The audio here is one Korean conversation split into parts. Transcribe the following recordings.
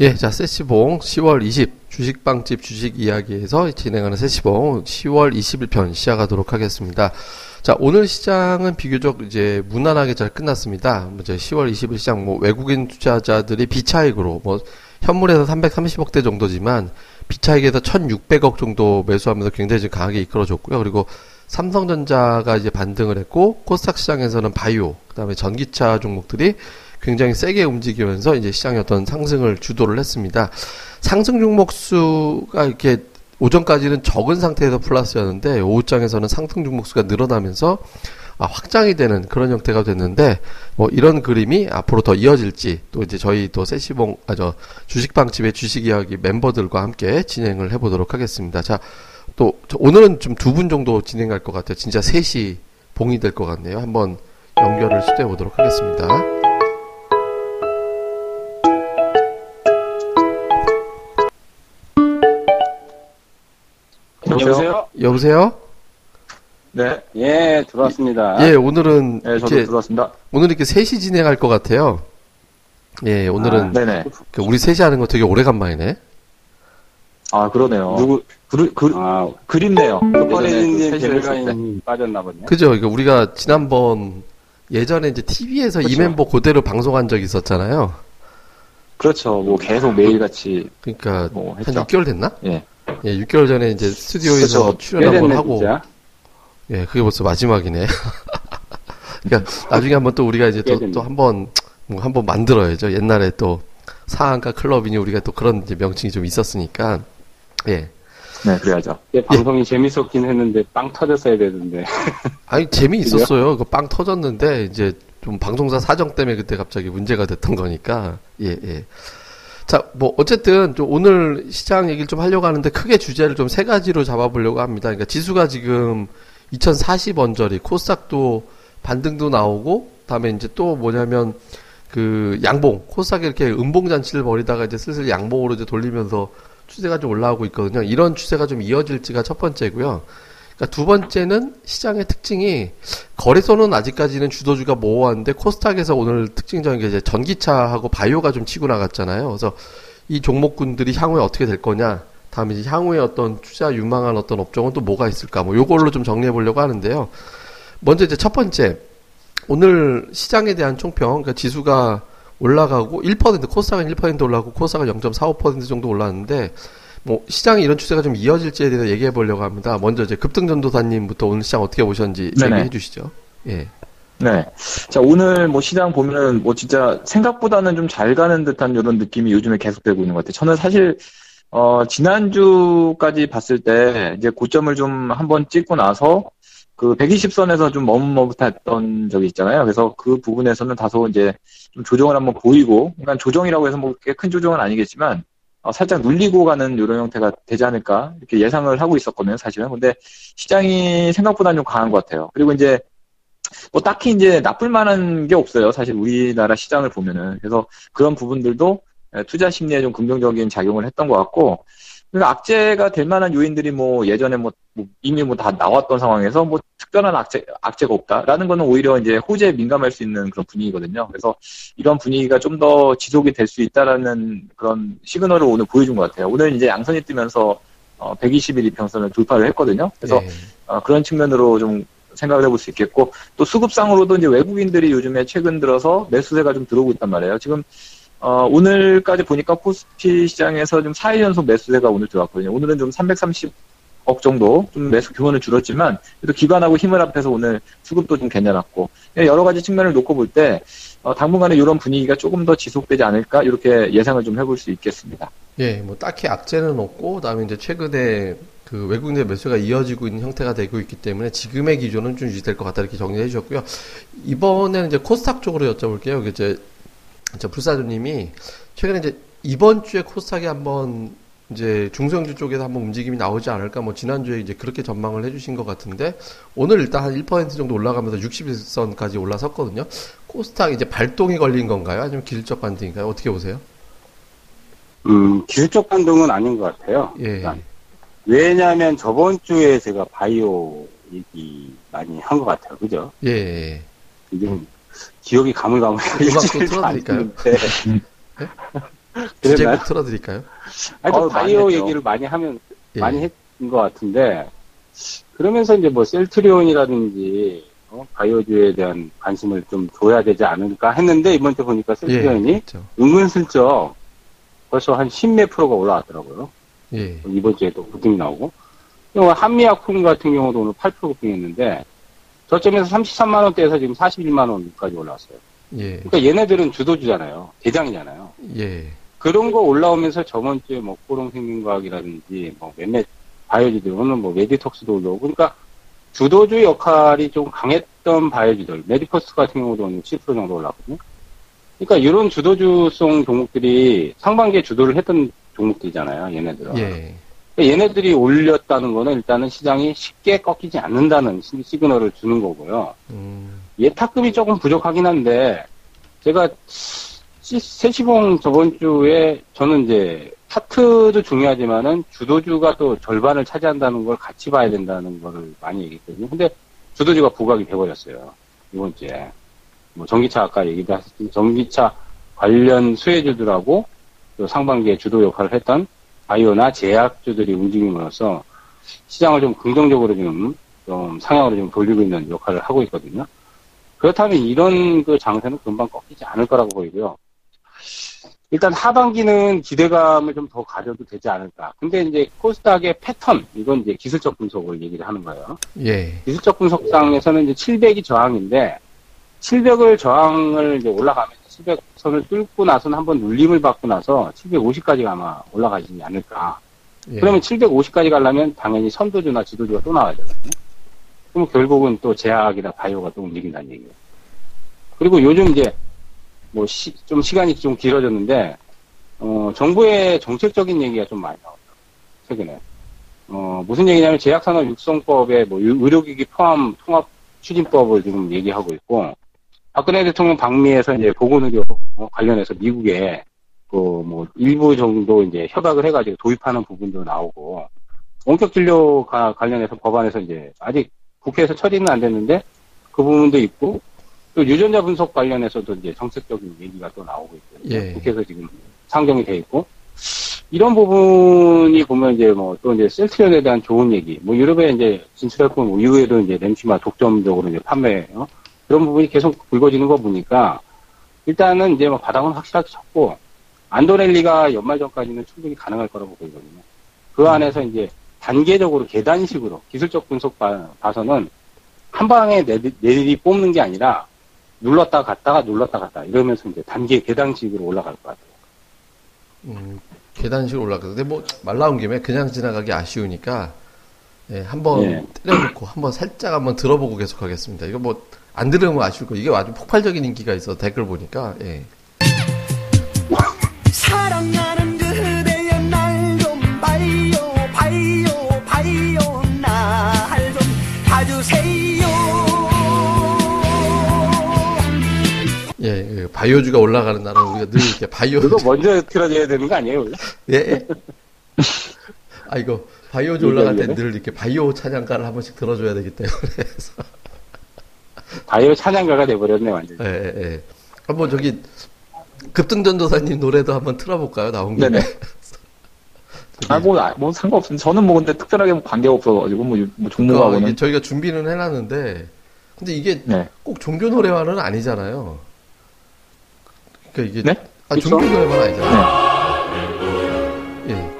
예, 자, 세시봉 10월 20 주식빵집 주식이야기에서 진행하는 세시봉 10월 20일편 시작하도록 하겠습니다. 자, 오늘 시장은 비교적 이제 무난하게 잘 끝났습니다. 이제 10월 20일 시장 뭐 외국인 투자자들이 비차익으로 뭐 현물에서 330억대 정도지만 비차익에서 1,600억 정도 매수하면서 굉장히 지금 강하게 이끌어줬고요. 그리고 삼성전자가 이제 반등을 했고 코스닥 시장에서는 바이오, 그다음에 전기차 종목들이 굉장히 세게 움직이면서 이제 시장의 어떤 상승을 주도를 했습니다. 상승 종목수가 이렇게 오전까지는 적은 상태에서 플러스였는데 오후장에서는 상승 종목수가 늘어나면서 확장이 되는 그런 형태가 됐는데, 뭐 이런 그림이 앞으로 더 이어질지 또 이제 저희 또 세시봉 주식방집의 주식이야기 멤버들과 함께 진행을 해보도록 하겠습니다. 자, 또 오늘은 좀 두 분 정도 진행할 것 같아요. 진짜 셋이 봉이 될 것 같네요. 한번 연결을 시도해 보도록 하겠습니다. 여보세요? 네. 예, 들어왔습니다. 예, 오늘은. 예, 저도 들어왔습니다. 오늘 이렇게 셋이 진행할 것 같아요. 예, 오늘은. 아, 네네. 우리 셋이 하는 거 되게 오래간만이네. 아, 그러네요. 그립네요. 그 셋이 빠졌나 보네. 그죠. 그러니까 우리가 지난번 예전에 이제 TV에서 그렇죠. 이 멤버 그대로 방송한 적이 있었잖아요. 그렇죠. 뭐 계속 매일같이. 그러니까 뭐 한 6개월 됐나? 예. 예, 6개월 전에 이제 스튜디오에서 그렇죠. 출연 한번 하고. 진짜? 예, 그게 벌써 마지막이네. 그러니까 나중에 한번 또 우리가 이제 또 한번 만들어야죠. 옛날에 또 사안가 클럽이니 우리가 또 그런 이제 명칭이 좀 있었으니까. 예. 네, 그래야죠. 예, 방송이 재밌었긴 했는데 빵 터졌어야 되는데. 아니, 재미있었어요. 그 빵 터졌는데 이제 좀 방송사 사정 때문에 그때 갑자기 문제가 됐던 거니까. 예, 예. 자, 뭐 어쨌든 좀 오늘 시장 얘기를 좀 하려고 하는데 크게 주제를 좀 세 가지로 잡아보려고 합니다. 그러니까 지수가 지금 2040원 저리, 코스닥도 반등도 나오고, 다음에 이제 또 뭐냐면 그 양봉, 코스닥이 이렇게 음봉 잔치를 벌이다가 이제 슬슬 양봉으로 이제 돌리면서 추세가 좀 올라오고 있거든요. 이런 추세가 좀 이어질지가 첫 번째고요. 그러니까 두 번째는 시장의 특징이 거래소는 아직까지는 주도주가 모호한데 코스닥에서 오늘 특징적인 게 이제 전기차하고 바이오가 좀 치고 나갔잖아요. 그래서 이 종목군들이 향후에 어떻게 될 거냐, 다음에 이제 향후에 어떤 투자 유망한 어떤 업종은 또 뭐가 있을까, 뭐 요걸로 좀 정리해 보려고 하는데요. 먼저 이제 첫 번째 오늘 시장에 대한 총평, 그러니까 지수가 올라가고 1% 코스닥은 1% 올라가고 코스닥은 0.45% 정도 올랐는데. 뭐 시장이 이런 추세가 좀 이어질지에 대해서 얘기해 보려고 합니다. 먼저 이제 급등전도사님부터 오늘 시장 어떻게 보셨는지 네네. 얘기해 주시죠. 예. 네. 자, 오늘 뭐 시장 보면은 뭐 진짜 생각보다는 좀 잘 가는 듯한 이런 느낌이 요즘에 계속되고 있는 것 같아요. 저는 사실 지난주까지 봤을 때 이제 고점을 좀 한번 찍고 나서 그 120선에서 좀 머뭇머뭇했던 적이 있잖아요. 그래서 그 부분에서는 다소 이제 좀 조정을 한번 보이고, 그러니까 조정이라고 해서 뭐 꽤 큰 조정은 아니겠지만. 살짝 눌리고 가는 이런 형태가 되지 않을까 이렇게 예상을 하고 있었거든요, 사실은. 근데 시장이 생각보다 좀 강한 것 같아요. 그리고 이제 뭐 딱히 이제 나쁠 만한 게 없어요, 사실 우리나라 시장을 보면은. 그래서 그런 부분들도 투자 심리에 좀 긍정적인 작용을 했던 것 같고, 그러니까 악재가 될 만한 요인들이 뭐 예전에 뭐 이미 뭐 다 나왔던 상황에서 뭐 특별한 악재가 없다라는 거는 오히려 이제 호재에 민감할 수 있는 그런 분위기거든요. 그래서 이런 분위기가 좀 더 지속이 될 수 있다라는 그런 시그널을 오늘 보여준 것 같아요. 오늘 이제 양선이 뜨면서 120일 이평선을 돌파를 했거든요. 그래서 네. 그런 측면으로 좀 생각을 해볼 수 있겠고, 또 수급상으로도 이제 외국인들이 요즘에 최근 들어서 매수세가 좀 들어오고 있단 말이에요. 지금 오늘까지 보니까 코스피 시장에서 좀 4일 연속 매수세가 오늘 들어왔거든요. 오늘은 좀 330억 정도 좀 매수 규모는 줄었지만, 그래도 기관하고 힘을 합해서 오늘 수급도 좀 괜찮았고, 여러 가지 측면을 놓고 볼 때, 당분간에 이런 분위기가 조금 더 지속되지 않을까, 이렇게 예상을 좀 해볼 수 있겠습니다. 예, 뭐 딱히 악재는 없고, 그 다음에 이제 최근에 그 외국인들 매수가 이어지고 있는 형태가 되고 있기 때문에 지금의 기조는 좀 유지될 것 같다, 이렇게 정리해 주셨고요. 이번에는 이제 코스닥 쪽으로 여쭤볼게요. 이제 불사조님이 최근에 이제 이번 주에 코스닥이 한번 이제 중성주 쪽에서 한번 움직임이 나오지 않을까, 뭐 지난주에 이제 그렇게 전망을 해주신 것 같은데, 오늘 일단 한 1% 정도 올라가면서 61선까지 올라섰거든요. 코스닥 이제 발동이 걸린 건가요? 아니면 기술적 반등인가요? 어떻게 보세요? 기술적 반등은 아닌 것 같아요. 예. 일단. 왜냐하면 저번 주에 제가 바이오 얘기 많이 한 것 같아요, 그죠? 예. 지금 기억이 가물가물해서. 음악 좀 틀어드릴까요? 주제곡 틀어드릴까요? 하여튼 바이오 얘기를 많이 하면, 예. 많이 했던 것 같은데, 그러면서 이제 뭐 셀트리온이라든지, 바이오주에 대한 관심을 좀 줘야 되지 않을까 했는데, 이번 때 보니까 셀트리온이 예, 그렇죠. 은근슬쩍 벌써 한 10몇 프로가 올라왔더라고요. 예. 이번 주에도 급등이 나오고. 한미약품 같은 경우도 오늘 8% 급등했는데, 저점에서 33만원대에서 지금 41만원까지 올라왔어요. 예. 그러니까 얘네들은 주도주잖아요. 대장이잖아요. 예. 그런 거 올라오면서 저번 주에 뭐 꼬롱생명과학이라든지 뭐 몇몇 바이오주들, 오늘 뭐 메디톡스도 올라오고, 그러니까 주도주 역할이 좀 강했던 바이오주들, 메디포스 같은 경우도 오늘 10% 정도 올라왔거든요. 그러니까 이런 주도주성 종목들이 상반기에 주도를 했던 종목들이잖아요. 얘네들은. 예. 얘네들이 올렸다는 거는 일단은 시장이 쉽게 꺾이지 않는다는 시그널을 주는 거고요. 얘 탑급이 조금 부족하긴 한데, 제가 세시봉 저번 주에 저는 이제 파트도 중요하지만은 주도주가 또 절반을 차지한다는 걸 같이 봐야 된다는 거를 많이 얘기했거든요. 근데 주도주가 부각이 돼버렸어요. 이번 주에. 뭐 전기차 아까 얘기도 하셨지만 전기차 관련 수혜주들하고 또 상반기에 주도 역할을 했던 바이오나 제약주들이 움직임으로써 시장을 좀 긍정적으로 좀 상향으로 좀 돌리고 있는 역할을 하고 있거든요. 그렇다면 이런 그 장세는 금방 꺾이지 않을 거라고 보이고요. 일단 하반기는 기대감을 좀 더 가져도 되지 않을까. 근데 이제 코스닥의 패턴, 이건 이제 기술적 분석을 얘기를 하는 거예요. 예. 기술적 분석상에서는 이제 700이 저항인데, 700을 저항을 이제 올라가면서 700선을 뚫고 나서는 한번 눌림을 받고 나서 750까지 아마 올라가지 않을까. 예. 그러면 750까지 가려면 당연히 선도주나 지도주가 또 나와야 되거든요. 그럼 결국은 또 제약이나 바이오가 또 움직인다는 얘기예요. 그리고 요즘 이제 뭐 좀 시간이 좀 길어졌는데 정부의 정책적인 얘기가 좀 많이 나와요. 최근에 무슨 얘기냐면 제약산업 육성법에 뭐 의료기기 포함 통합 추진법을 지금 얘기하고 있고, 박근혜 대통령 방미에서 이제 보건의료 관련해서 미국에 그 뭐 일부 정도 이제 협약을 해가지고 도입하는 부분도 나오고, 원격 진료가 관련해서 법안에서 이제 아직 국회에서 처리는 안 됐는데 그 부분도 있고, 또 유전자 분석 관련해서도 이제 정책적인 얘기가 또 나오고 있고, 예. 국회에서 지금 상정이 돼 있고, 이런 부분이 보면 이제 뭐 또 이제 셀트리온에 대한 좋은 얘기, 뭐 유럽에 이제 진출했고 이후에도 이제 램시마 독점적으로 이제 판매해요. 그런 부분이 계속 굵어지는 거 보니까 일단은 이제 뭐 바닥은 확실하게 쳤고, 안도렐리가 연말 전까지는 충분히 가능할 거라고 보이거든요. 그 안에서 이제 단계적으로 계단식으로 기술적 분석 봐서는 한 방에 내리 뽑는 게 아니라 눌렀다 갔다가 눌렀다 갔다 이러면서 이제 단계 계단식으로 올라갈 것 같아요. 계단식으로 올라가서. 근데 뭐 말 나온 김에 그냥 지나가기 아쉬우니까 예, 한번 예. 때려놓고 한번 살짝 한번 들어보고 계속하겠습니다. 이거 뭐 안 들으면 아쉬울 거. 이게 아주 폭발적인 인기가 있어. 댓글 보니까. 예. 사랑하는 그대여 날 좀 바이오 날 좀 봐주세요. 예, 바이오주가 올라가는 날은 우리가 늘 이렇게 바이오. 그거 먼저 틀어줘야 되는 거 아니에요, 원래? 예. 아 이거 바이오주 올라갈 때 늘 이렇게 바이오 찬양가를 한 번씩 들어줘야 되기 때문에. 바이오 찬양가가 돼버렸네 완전. 예. 한번 저기 급등전도사님 노래도 한번 틀어볼까요? 나온 김에. 뭐 상관없습니다. 저는 뭐 근데 특별하게 뭐 관계가 없어가지고 뭐 종목하고는. 이게 저희가 준비는 해놨는데, 근데 이게 네. 꼭 종교 노래만은 아니잖아요. 그러니까 이게 네? 아 종교 노래만 아니잖아요. 네. 예.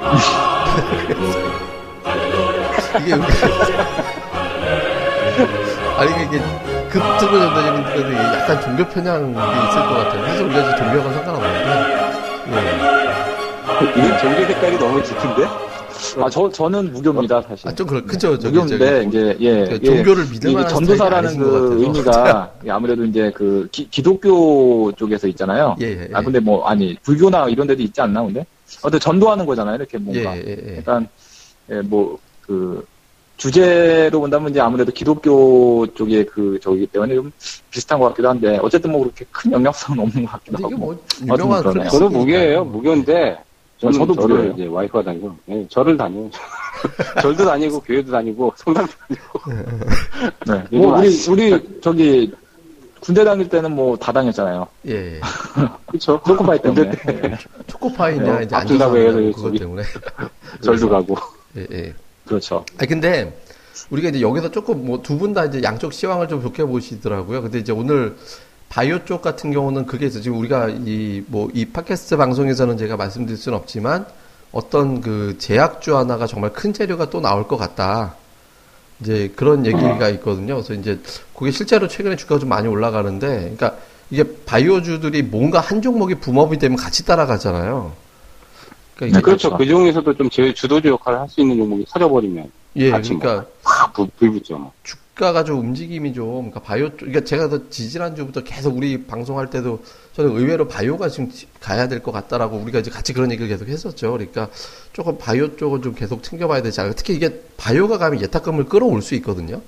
이게 아니 이게 급등을 전달하는 약간 종교 편향이 있을 것 같아요. 사실 우리가 지금 종교하고 상관없는데. 예. 종교 색깔이 너무 짙은데? 아, 저는 무교입니다, 사실. 아, 좀 그렇죠. 네. 무교인데 이제 예. 종교를 믿는 이게 전도사라는 그 의미가 아무래도 이제 그 기독교 쪽에서 있잖아요. 예. 아, 근데 뭐 아니 불교나 이런 데도 있지 않나 근데? 어떤 전도하는 거잖아요. 이렇게 뭔가 약간 뭐 그 주제로 본다면 이제 아무래도 기독교 쪽의 그 저기 때문에 좀 비슷한 것 같기도 한데, 어쨌든 뭐 그렇게 큰 영향성은 없는 것 같기도 하고. 뭐 유명한 저도 무교예요. 무교인데 저도 무교예요. 이제 와이프가 다니고 네, 절을 다니고 절도 다니고 교회도 다니고 성당도 다니고. 네. 뭐 우리 저기 군대 다닐 때는 뭐 다 당했잖아요. 예. 그렇죠. 초코파이 때문에. 초코파이냐 이제 안주사고 그것 때문에 절도 가고. 예, 예. 그렇죠. 아 근데 우리가 이제 여기서 조금 뭐 두 분 다 이제 양쪽 시황을 좀 좋게 보시더라고요. 근데 이제 오늘 바이오 쪽 같은 경우는 그게 있어요. 지금 우리가 이 뭐 이 팟캐스트 방송에서는 제가 말씀드릴 수는 없지만 어떤 그 제약주 하나가 정말 큰 재료가 또 나올 것 같다. 이제 그런 얘기가 있거든요. 그래서 이제 그게 실제로 최근에 주가가 좀 많이 올라가는데, 그러니까 이게 바이오주들이 뭔가 한 종목이 붐업이 되면 같이 따라가잖아요. 그러니까 네, 그렇죠. 그 중에서도 좀 제일 주도주 역할을 할 수 있는 종목이 사려버리면 예, 그러니까 불붙죠. 주가가 좀 움직임이 좀, 그러니까 바이오, 그러니까 제가 더 지지난주부터 계속 우리 방송할 때도 저는 의외로 바이오가 지금 가야 될 것 같다라고 우리가 이제 같이 그런 얘기를 계속 했었죠. 그러니까 조금 바이오 쪽은 좀 계속 챙겨봐야 되지 않을까. 특히 이게 바이오가 가면 예탁금을 끌어올 수 있거든요.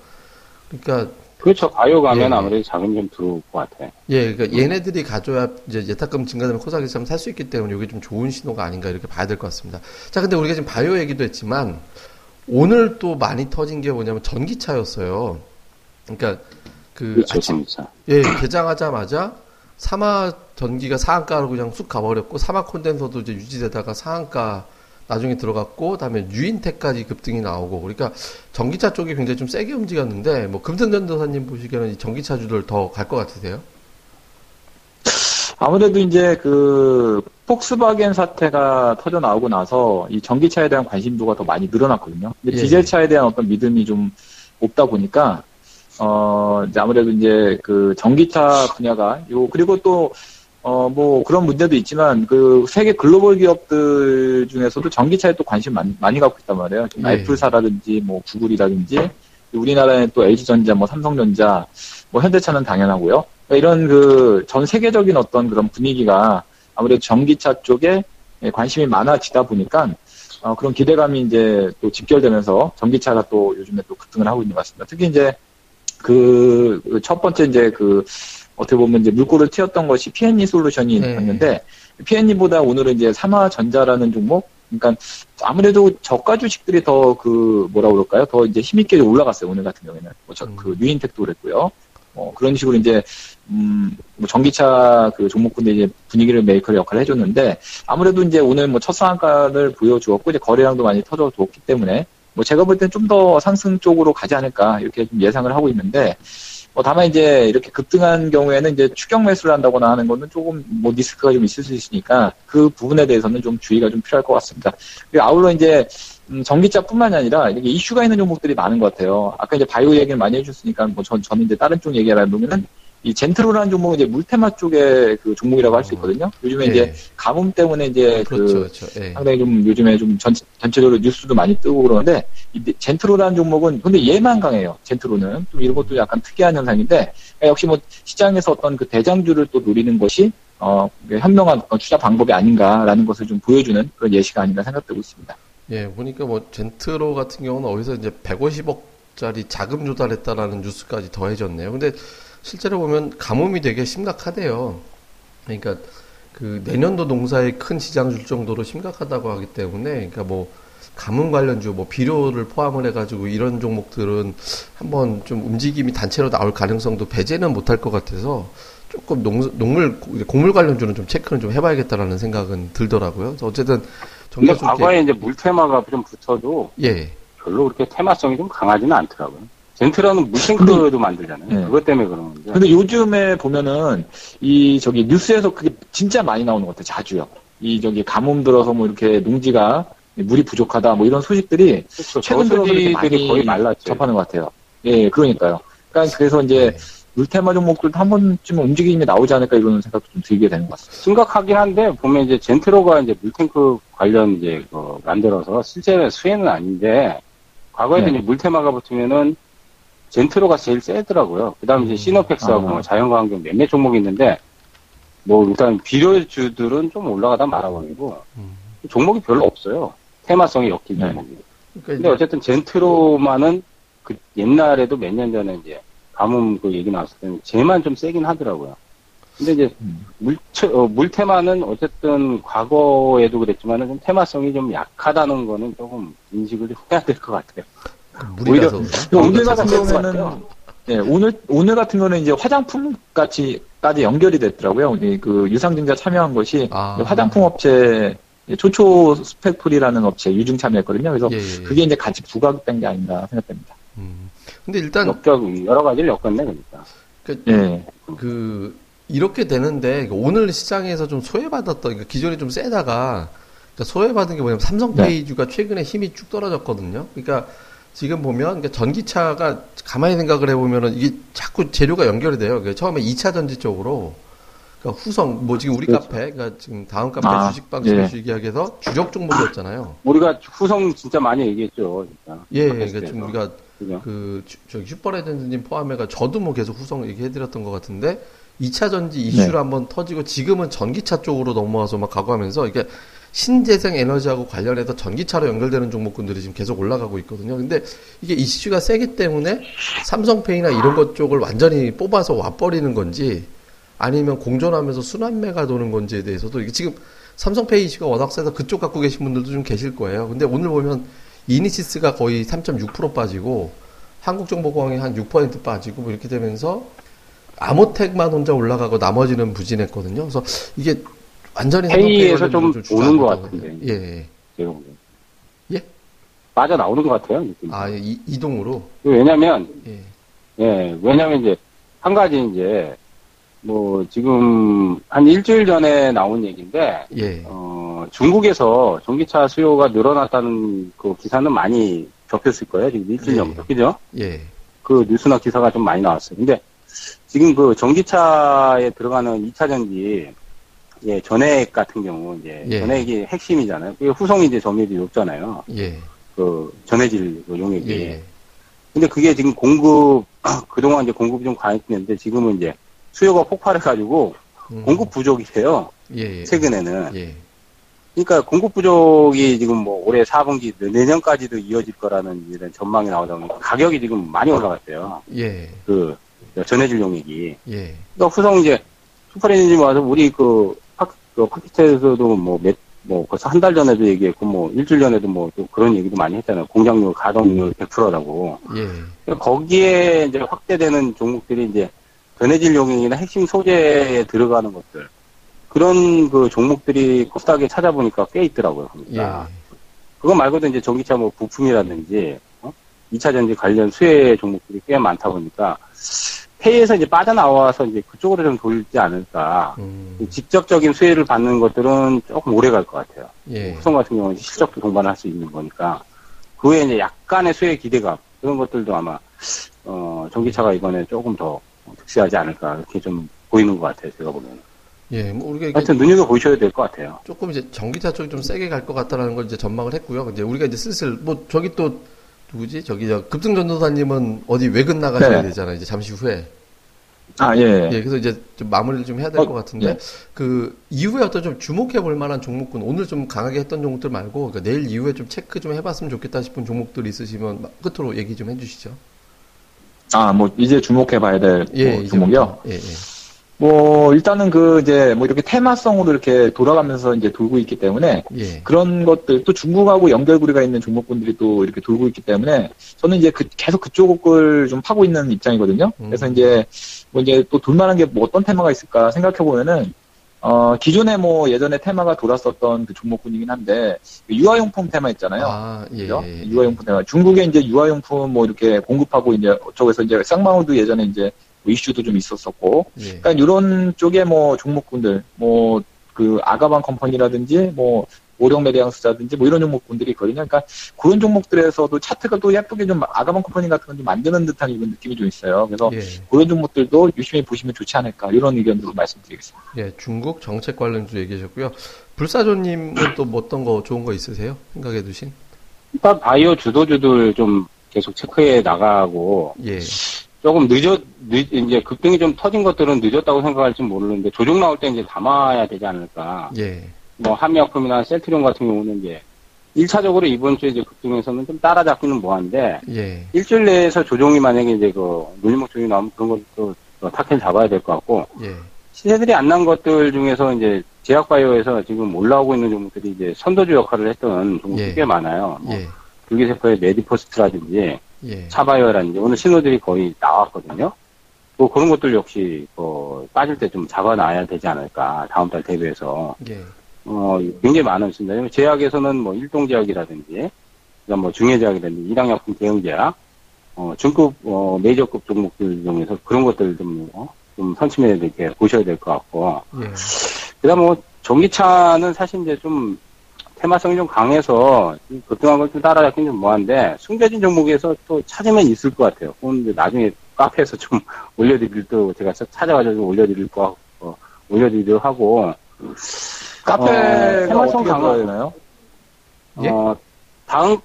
그러니까. 그렇죠. 바이오 가면 예, 아무래도 자금 좀 들어올 것 같아. 예, 그러니까 얘네들이 가져야 이제 예탁금 증가되면 코스닥에서 한번 살 수 있기 때문에 이게 좀 좋은 신호가 아닌가 이렇게 봐야 될 것 같습니다. 자, 근데 우리가 지금 바이오 얘기도 했지만 오늘 또 많이 터진 게 뭐냐면 전기차였어요. 그러니까 그 그렇죠, 아침 예 개장하자마자 삼화 전기가 상한가로 그냥 쑥 가버렸고 삼화 콘덴서도 이제 유지되다가 상한가 나중에 들어갔고 그다음에 유인텍까지 급등이 나오고 그러니까 전기차 쪽이 굉장히 좀 세게 움직였는데 뭐 금승 전도사님 보시기에는 이 전기차 주들 더 갈 것 같으세요? 아무래도 이제 그 폭스바겐 사태가 터져 나오고 나서 이 전기차에 대한 관심도가 더 많이 늘어났거든요. 근데 예. 디젤차에 대한 어떤 믿음이 좀 없다 보니까 이제 아무래도 이제 그 전기차 분야가 요 그리고 또 뭐 그런 문제도 있지만 그 세계 글로벌 기업들 중에서도 전기차에 또 관심 많이 갖고 있단 말이에요. 지금 예. 애플사라든지 뭐 구글이라든지 우리나라에는 또 LG전자, 뭐 삼성전자, 뭐 현대차는 당연하고요. 이런 그 전 세계적인 어떤 그런 분위기가 아무래도 전기차 쪽에 관심이 많아지다 보니까 그런 기대감이 이제 또 집결되면서 전기차가 또 요즘에 또 급등을 하고 있는 것 같습니다. 특히 이제 그 첫 번째 이제 그 어떻게 보면 이제 물꼬를 트였던 것이 P&E 솔루션이 있는데 P&E보다 오늘은 이제 삼화전자라는 종목, 그러니까 아무래도 저가 주식들이 더 그 뭐라 그럴까요? 더 이제 힘있게 올라갔어요. 오늘 같은 경우에는 뭐 그 유인텍도 그랬고요. 그런 식으로 이제, 뭐 전기차 그 종목군데 이제 분위기를 메이커 역할을 해줬는데, 아무래도 이제 오늘 뭐 첫 상한가를 보여주었고, 이제 거래량도 많이 터져줬기 때문에, 뭐 제가 볼 땐 좀 더 상승 쪽으로 가지 않을까, 이렇게 좀 예상을 하고 있는데, 뭐 다만 이제 이렇게 급등한 경우에는 이제 추격 매수를 한다거나 하는 거는 조금 뭐 리스크가 좀 있을 수 있으니까, 그 부분에 대해서는 좀 주의가 좀 필요할 것 같습니다. 그리고 아울러 이제, 전기차뿐만이 아니라 이렇게 이슈가 있는 종목들이 많은 것 같아요. 아까 이제 바이오 얘기를 많이 해주셨으니까 뭐 저는 이제 다른 쪽 얘기하려면은 이 젠트로라는 종목은 이제 물테마 쪽의 그 종목이라고 할 수 있거든요. 요즘에 예. 이제 가뭄 때문에 이제 그렇죠, 그렇죠. 예. 상당히 좀 요즘에 좀 전체적으로 뉴스도 많이 뜨고 그러는데 이 젠트로라는 종목은 근데 얘만 강해요. 젠트로는 좀 이런 것도 약간 특이한 현상인데 역시 뭐 시장에서 어떤 그 대장주를 또 노리는 것이 현명한 투자 방법이 아닌가라는 것을 좀 보여주는 그런 예시가 아닌가 생각되고 있습니다. 예, 보니까 뭐, 젠트로 같은 경우는 어디서 이제 150억짜리 자금 조달했다라는 뉴스까지 더해졌네요. 근데 실제로 보면 가뭄이 되게 심각하대요. 그러니까 그 내년도 농사에 큰 지장 줄 정도로 심각하다고 하기 때문에, 그러니까 뭐, 가뭄 관련주, 뭐, 비료를 포함을 해가지고 이런 종목들은 한번 좀 움직임이 단체로 나올 가능성도 배제는 못할 것 같아서 조금 곡물 관련주는 좀 체크는 좀 해봐야겠다라는 생각은 들더라고요. 그래서 어쨌든, 근데 과거에 이제 물테마가 좀 붙어도 예. 별로 그렇게 테마성이 좀 강하지는 않더라고요. 젠트라는 물탱크도 만들잖아요. 예. 그것 때문에 그런 건데. 근데 요즘에 보면은 이 저기 뉴스에서 그게 진짜 많이 나오는 것 같아요. 자주요. 이 저기 가뭄 들어서 뭐 이렇게 농지가 물이 부족하다 뭐 이런 소식들이 그렇죠. 최근 들어서 많이 거의 말랐죠. 접하는 것 같아요. 예, 그러니까요. 그러니까 그래서 이제 물테마 종목들도 한 번쯤 움직임이 나오지 않을까 이런 생각도 좀 들게 되는 것 같습니다. 심각하긴 한데 보면 이제 젠트로가 이제 물탱크 관련 이제 만들어서 실제 수혜는 아닌데 과거에 네. 이제 물테마가 붙으면은 젠트로가 제일 세더라고요. 그다음 이제 시너펙스하고 자연광경 몇몇 종목이 있는데 뭐 일단 비료주들은 좀 올라가다 말아버리고 종목이 별로 없어요. 테마성이 엮인 네. 종목이. 그러니까 근데 어쨌든 젠트로만은 그 옛날에도 몇 년 전에 이제 가뭄 그 얘기 나왔을 때는 쟤만 좀 세긴 하더라고요. 근데 이제 물테마는 어쨌든 과거에도 그랬지만은 좀 테마성이 좀 약하다는 거는 조금 인식을 해야 될 것 같아요. 오히려 그 물이 나서. 오늘 같은 경우에는 예, 오늘 같은 거는 이제 화장품 까지 연결이 됐더라고요. 그 유상증자 참여한 것이 화장품 업체 초초 스펙풀이라는 업체 유증 참여했거든요. 그래서 그게 이제 같이 부각된 게 아닌가 생각됩니다. 근데 일단 여러 가지를 엮었네, 그러니까. 이렇게 되는데 오늘 시장에서 좀 소외받았던, 그러니까 기존에 좀 세다가 그러니까 소외받은 게 뭐냐면 삼성페이주가 최근에 힘이 쭉 떨어졌거든요. 그러니까 지금 보면 그러니까 전기차가 가만히 생각을 해보면은 이게 자꾸 재료가 연결이 돼요. 그러니까 처음에 2차 전지 쪽으로 그러니까 후성, 뭐 지금 우리 그렇죠. 카페, 그러니까 지금 다음 카페 주식방송에서 얘기하기에서 주력 종목이었잖아요. 우리가 후성 진짜 많이 얘기했죠. 진짜. 예, 그러니까 지금 우리가 그죠? 저기 슈퍼레전드님 포함해가 저도 뭐 계속 후성 얘기해드렸던 것 같은데 2차 전지 이슈로 한번 터지고 지금은 전기차 쪽으로 넘어와서 막 가고 하면서 이게 신재생 에너지하고 관련해서 전기차로 연결되는 종목군들이 지금 계속 올라가고 있거든요. 근데 이게 이슈가 세기 때문에 삼성페이나 이런 것 쪽을 완전히 뽑아서 와버리는 건지 아니면 공존하면서 순환매가 도는 건지에 대해서도 이게 지금 삼성페이 이슈가 워낙 세서 그쪽 갖고 계신 분들도 좀 계실 거예요. 근데 오늘 보면 이니시스가 거의 3.6% 빠지고 한국정보공항이 한 6% 빠지고 뭐 이렇게 되면서 아모텍만 혼자 올라가고 나머지는 부진했거든요. 그래서 이게 완전히 페이에서 좀 오는 것 같은데. 예. 빠져 나오는 것 같아요. 느낌이. 이동으로. 왜냐면 왜냐면 이제 한 가지 이제 뭐 지금 한 일주일 전에 나온 얘기인데 중국에서 전기차 수요가 늘어났다는 그 기사는 많이 접했을 거예요. 지금 일주일 전부터 그죠? 그 뉴스나 기사가 좀 많이 나왔어요. 근데 지금 그 전기차에 들어가는 2차 전지 전액 같은 경우 이제 전액이 핵심이잖아요. 그게 후성이 이제 점유율이 높잖아요. 그 전해질 그 용액이. 근데 그게 지금 공급 그동안 이제 공급이 좀 과잉했는데 지금은 이제 수요가 폭발해가지고 공급 부족이에요. 최근에는. 그러니까 공급 부족이 지금 뭐 올해 4분기 내년까지도 이어질 거라는 이런 전망이 나오다 보니까 가격이 지금 많이 올라갔어요. 그 전해질 용액이. 그러니까 후성 이제 슈퍼레인지님 와서 우리 그 팟캐스트에서도 뭐 벌써 한 달 전에도 얘기했고 뭐 일주일 전에도 뭐 또 그런 얘기도 많이 했잖아요. 공장률 가동률 100%라고. 그러니까 거기에 이제 확대되는 종목들이 이제 변해질 용액이나 핵심 소재에 들어가는 것들 그런 그 종목들이 코스닥에 찾아보니까 꽤 있더라고요. 그러니까. 그거 말고도 이제 전기차 뭐 부품이라든지 2차 전지 관련 수혜 종목들이 꽤 많다 보니까 페이에서 이제 빠져나와서 이제 그쪽으로 좀 돌지 않을까. 직접적인 수혜를 받는 것들은 조금 오래 갈 것 같아요. 후성 같은 경우는 실적도 동반할 수 있는 거니까 그 외에 이제 약간의 수혜 기대감 그런 것들도 아마 전기차가 이번에 조금 더 득세하지 않을까 이렇게 좀 보이는 것 같아요. 제가 보면. 뭐 우리가 하여튼 눈여겨 보셔야 될 것 같아요. 조금 이제 전기차 쪽이 좀 세게 갈 것 같다라는 걸 이제 전망을 했고요. 이제 우리가 이제 슬슬 뭐 저기 또 누구지? 저기 급등전도사님은 어디 외근 나가셔야 되잖아요. 이제 잠시 후에. 그래서 이제 좀 마무리를 좀 해야 될 것 같은데 그 이후에 어떤 좀 주목해 볼 만한 종목군 오늘 좀 강하게 했던 종목들 말고 그러니까 내일 이후에 좀 체크 좀 해봤으면 좋겠다 싶은 종목들이 있으시면 끝으로 얘기 좀 해주시죠. 뭐 이제 주목해봐야 될 종목이요. 뭐 일단은 그 이제 뭐 이렇게 테마성으로 이렇게 돌아가면서 이제 돌고 있기 때문에 그런 것들 또 중국하고 연결고리가 있는 종목군들이 또 이렇게 돌고 있기 때문에 저는 이제 계속 그쪽을 좀 파고 있는 입장이거든요. 그래서 이제 뭐 이제 또 돌만한 게 뭐 어떤 테마가 있을까 생각해 보면은 기존에 뭐 예전에 테마가 돌았었던 그 종목군이긴 한데 유아용품 테마 있잖아요. 그죠? 유아용품 테마. 중국에 이제 유아용품 뭐 이렇게 공급하고 이제 저기서 이제 쌍마우도 예전에 이제 뭐 이슈도 좀 있었었고. 그러니까 이런 쪽에 뭐 종목군들 뭐 그 아가방 컴퍼니라든지 뭐 오령메리앙스라든지 뭐 이런 종목군들이 있거든요. 그러니까 그런 종목들에서도 차트가 또 예쁘게 좀 아가방 컴퍼니 같은 건 좀 만드는 듯한 이런 느낌이 좀 있어요. 그래서 그런 종목들도 유심히 보시면 좋지 않을까 이런 의견으로 말씀드리겠습니다. 중국 정책 관련주 얘기하셨고요. 불사조님은 또 뭐 어떤 거 좋은 거 있으세요? 생각해 두신? 일단 바이오 주도주들 좀 계속 체크해 나가고. 조금 이제 급등이 좀 터진 것들은 늦었다고 생각할지 모르는데 조정 나올 때 이제 담아야 되지 않을까. 뭐 한미약품이나 셀트리온 같은 경우는 이제 1차적으로 이번 주에 이제 급등에서는 좀 따라잡기는 뭐한데 일주일 내에서 조정이 만약에 이제 그 물리목 조정이 나오면 그런 것도 타켓을 잡아야 될 것 같고 시세들이 안 난 것들 중에서 이제 제약바이오에서 지금 올라오고 있는 종목들이 이제 선도주 역할을 했던 종목들이 꽤 많아요. 뭐 줄기세포의 메디포스트라든지 예. 차바이어라는 게 오늘 신호들이 거의 나왔거든요. 뭐 그런 것들 역시 따질 때 좀 잡아놔야 되지 않을까, 다음 달 대비해서. 예. 굉장히 많으신데요. 제약에서는 뭐 일동 제약이라든지, 그다음 뭐 중해 제약이라든지 일양약품 대형 제약, 중급 메이저급 종목들 중에서 그런 것들 좀 선침해 이렇게 보셔야 될 것 같고. 예. 그다음 뭐 전기차는 사실 이제 좀 테마성이 좀 강해서 급등한 걸 좀 따라잡긴 좀 뭐한데, 숨겨진 종목에서 또 찾으면 있을 것 같아요. 그건 나중에 카페에서 좀 올려드릴도 제가 찾아가지고 좀 올려드리려 하고. 카페 테마성 강화되나요? 예? 다음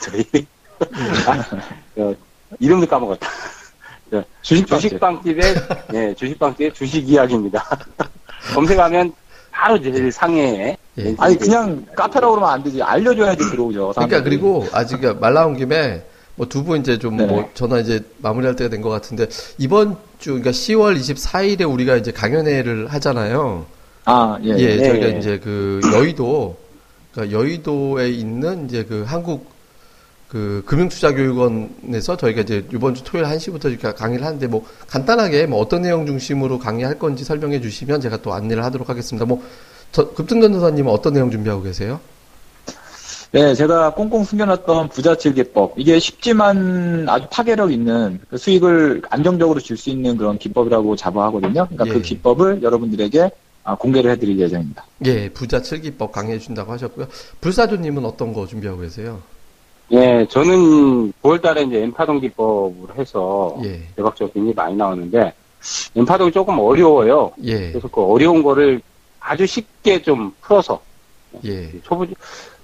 저희 이름도 까먹었다. 주식빵집의 주식빵집의 주식 이야기입니다. 검색하면 바로 제일 상해에. 예. 아니 그냥 카페라고 그러면 안 되지, 알려줘야지 들어오죠. 그러니까 그리고 아직 말 나온 김에 뭐 두 분 이제 좀 뭐 전화 이제 마무리할 때가 된 것 같은데, 이번 주 그러니까 10월 24일에 우리가 이제 강연회를 하잖아요. 아 예. 예, 저희가 이제 그 여의도, 그러니까 여의도에 있는 이제 그 한국 그 금융투자교육원에서 저희가 이제 이번 주 토요일 1시부터 이렇게 강의를 하는데, 뭐 간단하게 뭐 어떤 내용 중심으로 강의할 건지 설명해 주시면 제가 또 안내를 하도록 하겠습니다. 뭐 급등전도사님은 어떤 내용 준비하고 계세요? 네, 제가 꽁꽁 숨겨놨던 부자질기법, 이게 쉽지만 아주 파괴력 있는 그 수익을 안정적으로 줄 수 있는 그런 기법이라고 자부하거든요. 그러니까 그 기법을 여러분들에게 공개를 해드릴 예정입니다. 예, 부자질기법 강의해 준다고 하셨고요. 불사조님은 어떤 거 준비하고 계세요? 예, 저는 9월달에 이제 엠파동 기법으로 해서 대박적인 게 많이 나오는데, 엠파동이 조금 어려워요. 예. 그래서 그 어려운 거를 아주 쉽게 좀 풀어서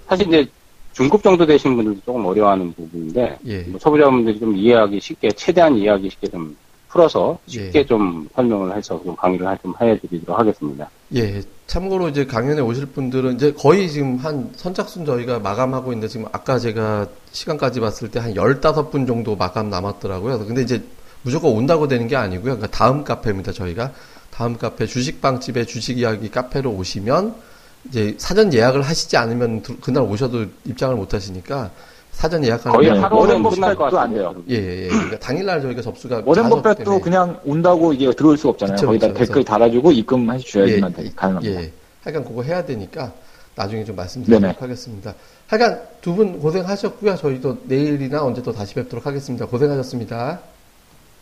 사실 이제 중급 정도 되시는 분들도 조금 어려워하는 부분인데, 뭐 초보자분들이 좀 이해하기 쉽게, 최대한 이해하기 쉽게 좀 풀어서 쉽게 좀 설명을 해서 좀 강의를 좀 해드리도록 하겠습니다. 예. 참고로 이제 강연에 오실 분들은 이제 거의 지금 한 선착순 저희가 마감하고 있는데, 지금 아까 제가 시간까지 봤을 때 한 15분 정도 마감 남았더라고요. 근데 이제 무조건 온다고 되는 게 아니고요. 그러니까 다음 카페입니다. 저희가 다음 카페 주식빵집의 주식 이야기 카페로 오시면 이제 사전 예약을 하시지 않으면 그날 오셔도 입장을 못 하시니까 사전 예약하는 거의 워렌버핏도 안 돼요. 예예. 그러니까 당일날 저희가 접수가 워렌버핏도 그냥 온다고 이게 들어올 수가 없잖아요. 그쵸, 거기다 그쵸, 댓글 그래서. 달아주고 입금해 주셔야지만 가능합니다. 예. 하여간 그거 해야 되니까 나중에 좀 말씀드리도록 하겠습니다. 하여간 두 분 고생하셨고요. 저희도 내일이나 언제 또 다시 뵙도록 하겠습니다. 고생하셨습니다.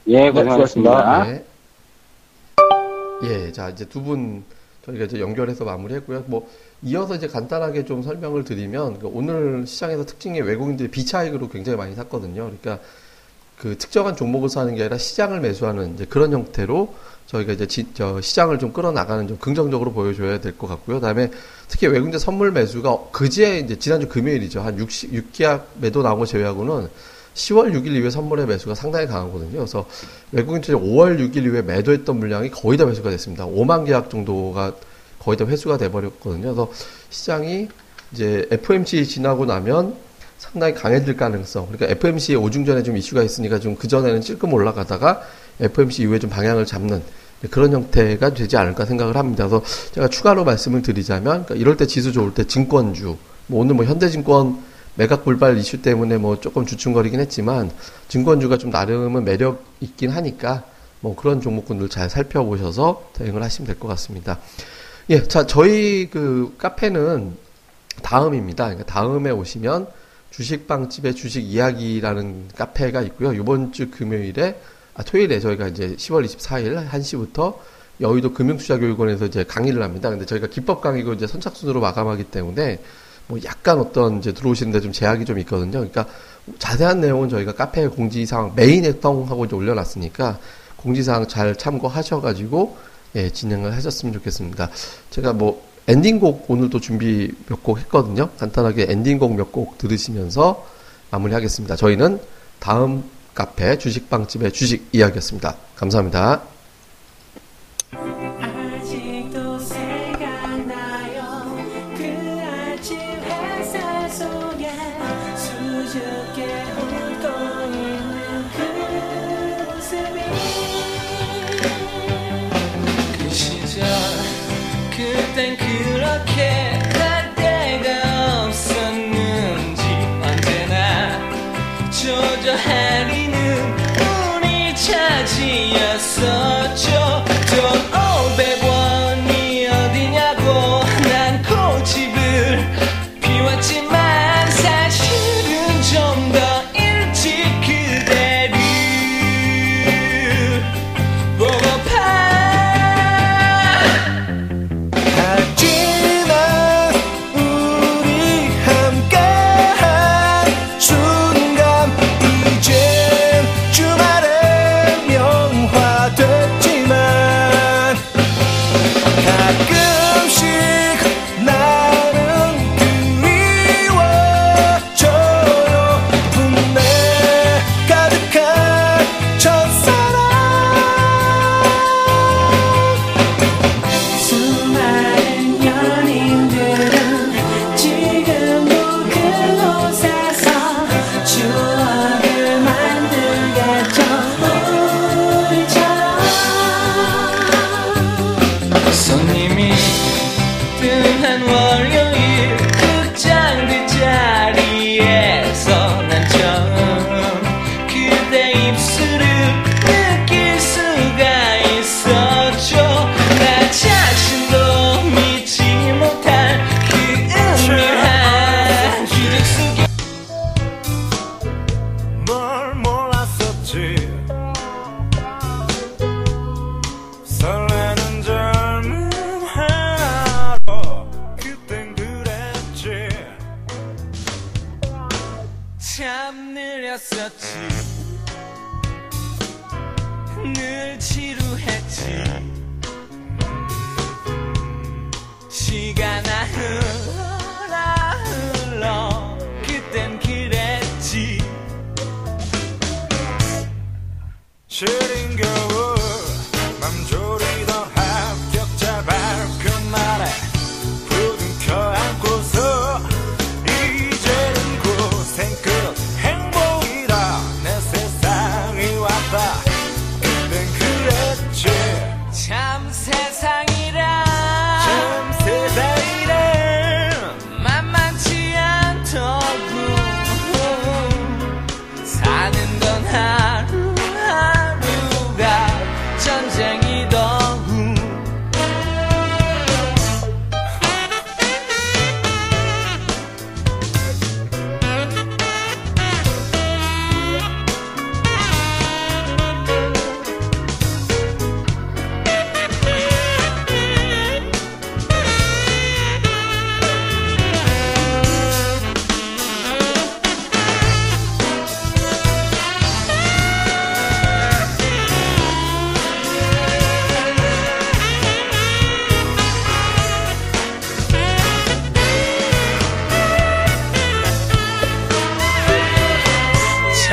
예, 고생하셨습니다. 네, 예, 자 이제 두 분 저희가 이제 연결해서 마무리했고요. 뭐 이어서 이제 간단하게 좀 설명을 드리면, 오늘 시장에서 특징이 외국인들이 비차익으로 굉장히 많이 샀거든요. 그러니까 그 특정한 종목을 사는 게 아니라 시장을 매수하는 이제 그런 형태로 저희가 이제 시장을 좀 끌어나가는, 좀 긍정적으로 보여줘야 될 것 같고요. 그다음에 특히 외국인들 선물 매수가 그제 이제 지난주 금요일이죠. 한 6계약 매도 나온 거 제외하고는 10월 6일 이후에 선물의 매수가 상당히 강하거든요. 그래서 외국인들이 5월 6일 이후에 매도했던 물량이 거의 다 회수가 됐습니다. 5만 계약 정도가 거의 다 회수가 돼버렸거든요. 그래서 시장이 이제 FOMC 지나고 나면 상당히 강해질 가능성. 그러니까 FOMC의 오중전에 좀 이슈가 있으니까 좀 그전에는 찔끔 올라가다가 FOMC 이후에 좀 방향을 잡는 그런 형태가 되지 않을까 생각을 합니다. 그래서 제가 추가로 말씀을 드리자면, 그러니까 이럴 때 지수 좋을 때 증권주, 뭐 오늘 뭐 현대증권 매각 불발 이슈 때문에 뭐 조금 주춤거리긴 했지만 증권주가 좀 나름은 매력 있긴 하니까 뭐 그런 종목군들 잘 살펴보셔서 대응을 하시면 될 것 같습니다. 예, 자 저희 그 카페는 다음입니다. 그러니까 다음에 오시면 주식빵집의 주식 이야기라는 카페가 있고요. 이번 주 토요일에 저희가 이제 10월 24일 1시부터 여의도 금융투자교육원에서 이제 강의를 합니다. 근데 저희가 기법 강의고 이제 선착순으로 마감하기 때문에 뭐 약간 어떤 이제 들어오시는데 좀 제약이 좀 있거든요. 그러니까 자세한 내용은 저희가 카페 공지사항 메인에 하고 이제 올려놨으니까 공지사항 잘 참고하셔가지고 예 진행을 하셨으면 좋겠습니다. 제가 뭐 엔딩곡 오늘도 준비 몇 곡 했거든요. 간단하게 엔딩곡 몇 곡 들으시면서 마무리하겠습니다. 저희는 다음 카페 주식빵집의 주식 이야기였습니다. 감사합니다. 그렇게 난 때가 없었는지 언제나 지쳤지, 늘 지루했지. 시간아 흘러라 흘러, 그땐 그랬지. 시린 겨울 맘졸이던 합격자 바로 그 말에 부둥켜 안고서 이제는 고생 끝 행복이다 내 세상이 왔다. 그땐 그랬지. 참 세상이라 참 세상이라 만만치 않더군. 사는 건 하루하루가 전쟁이다.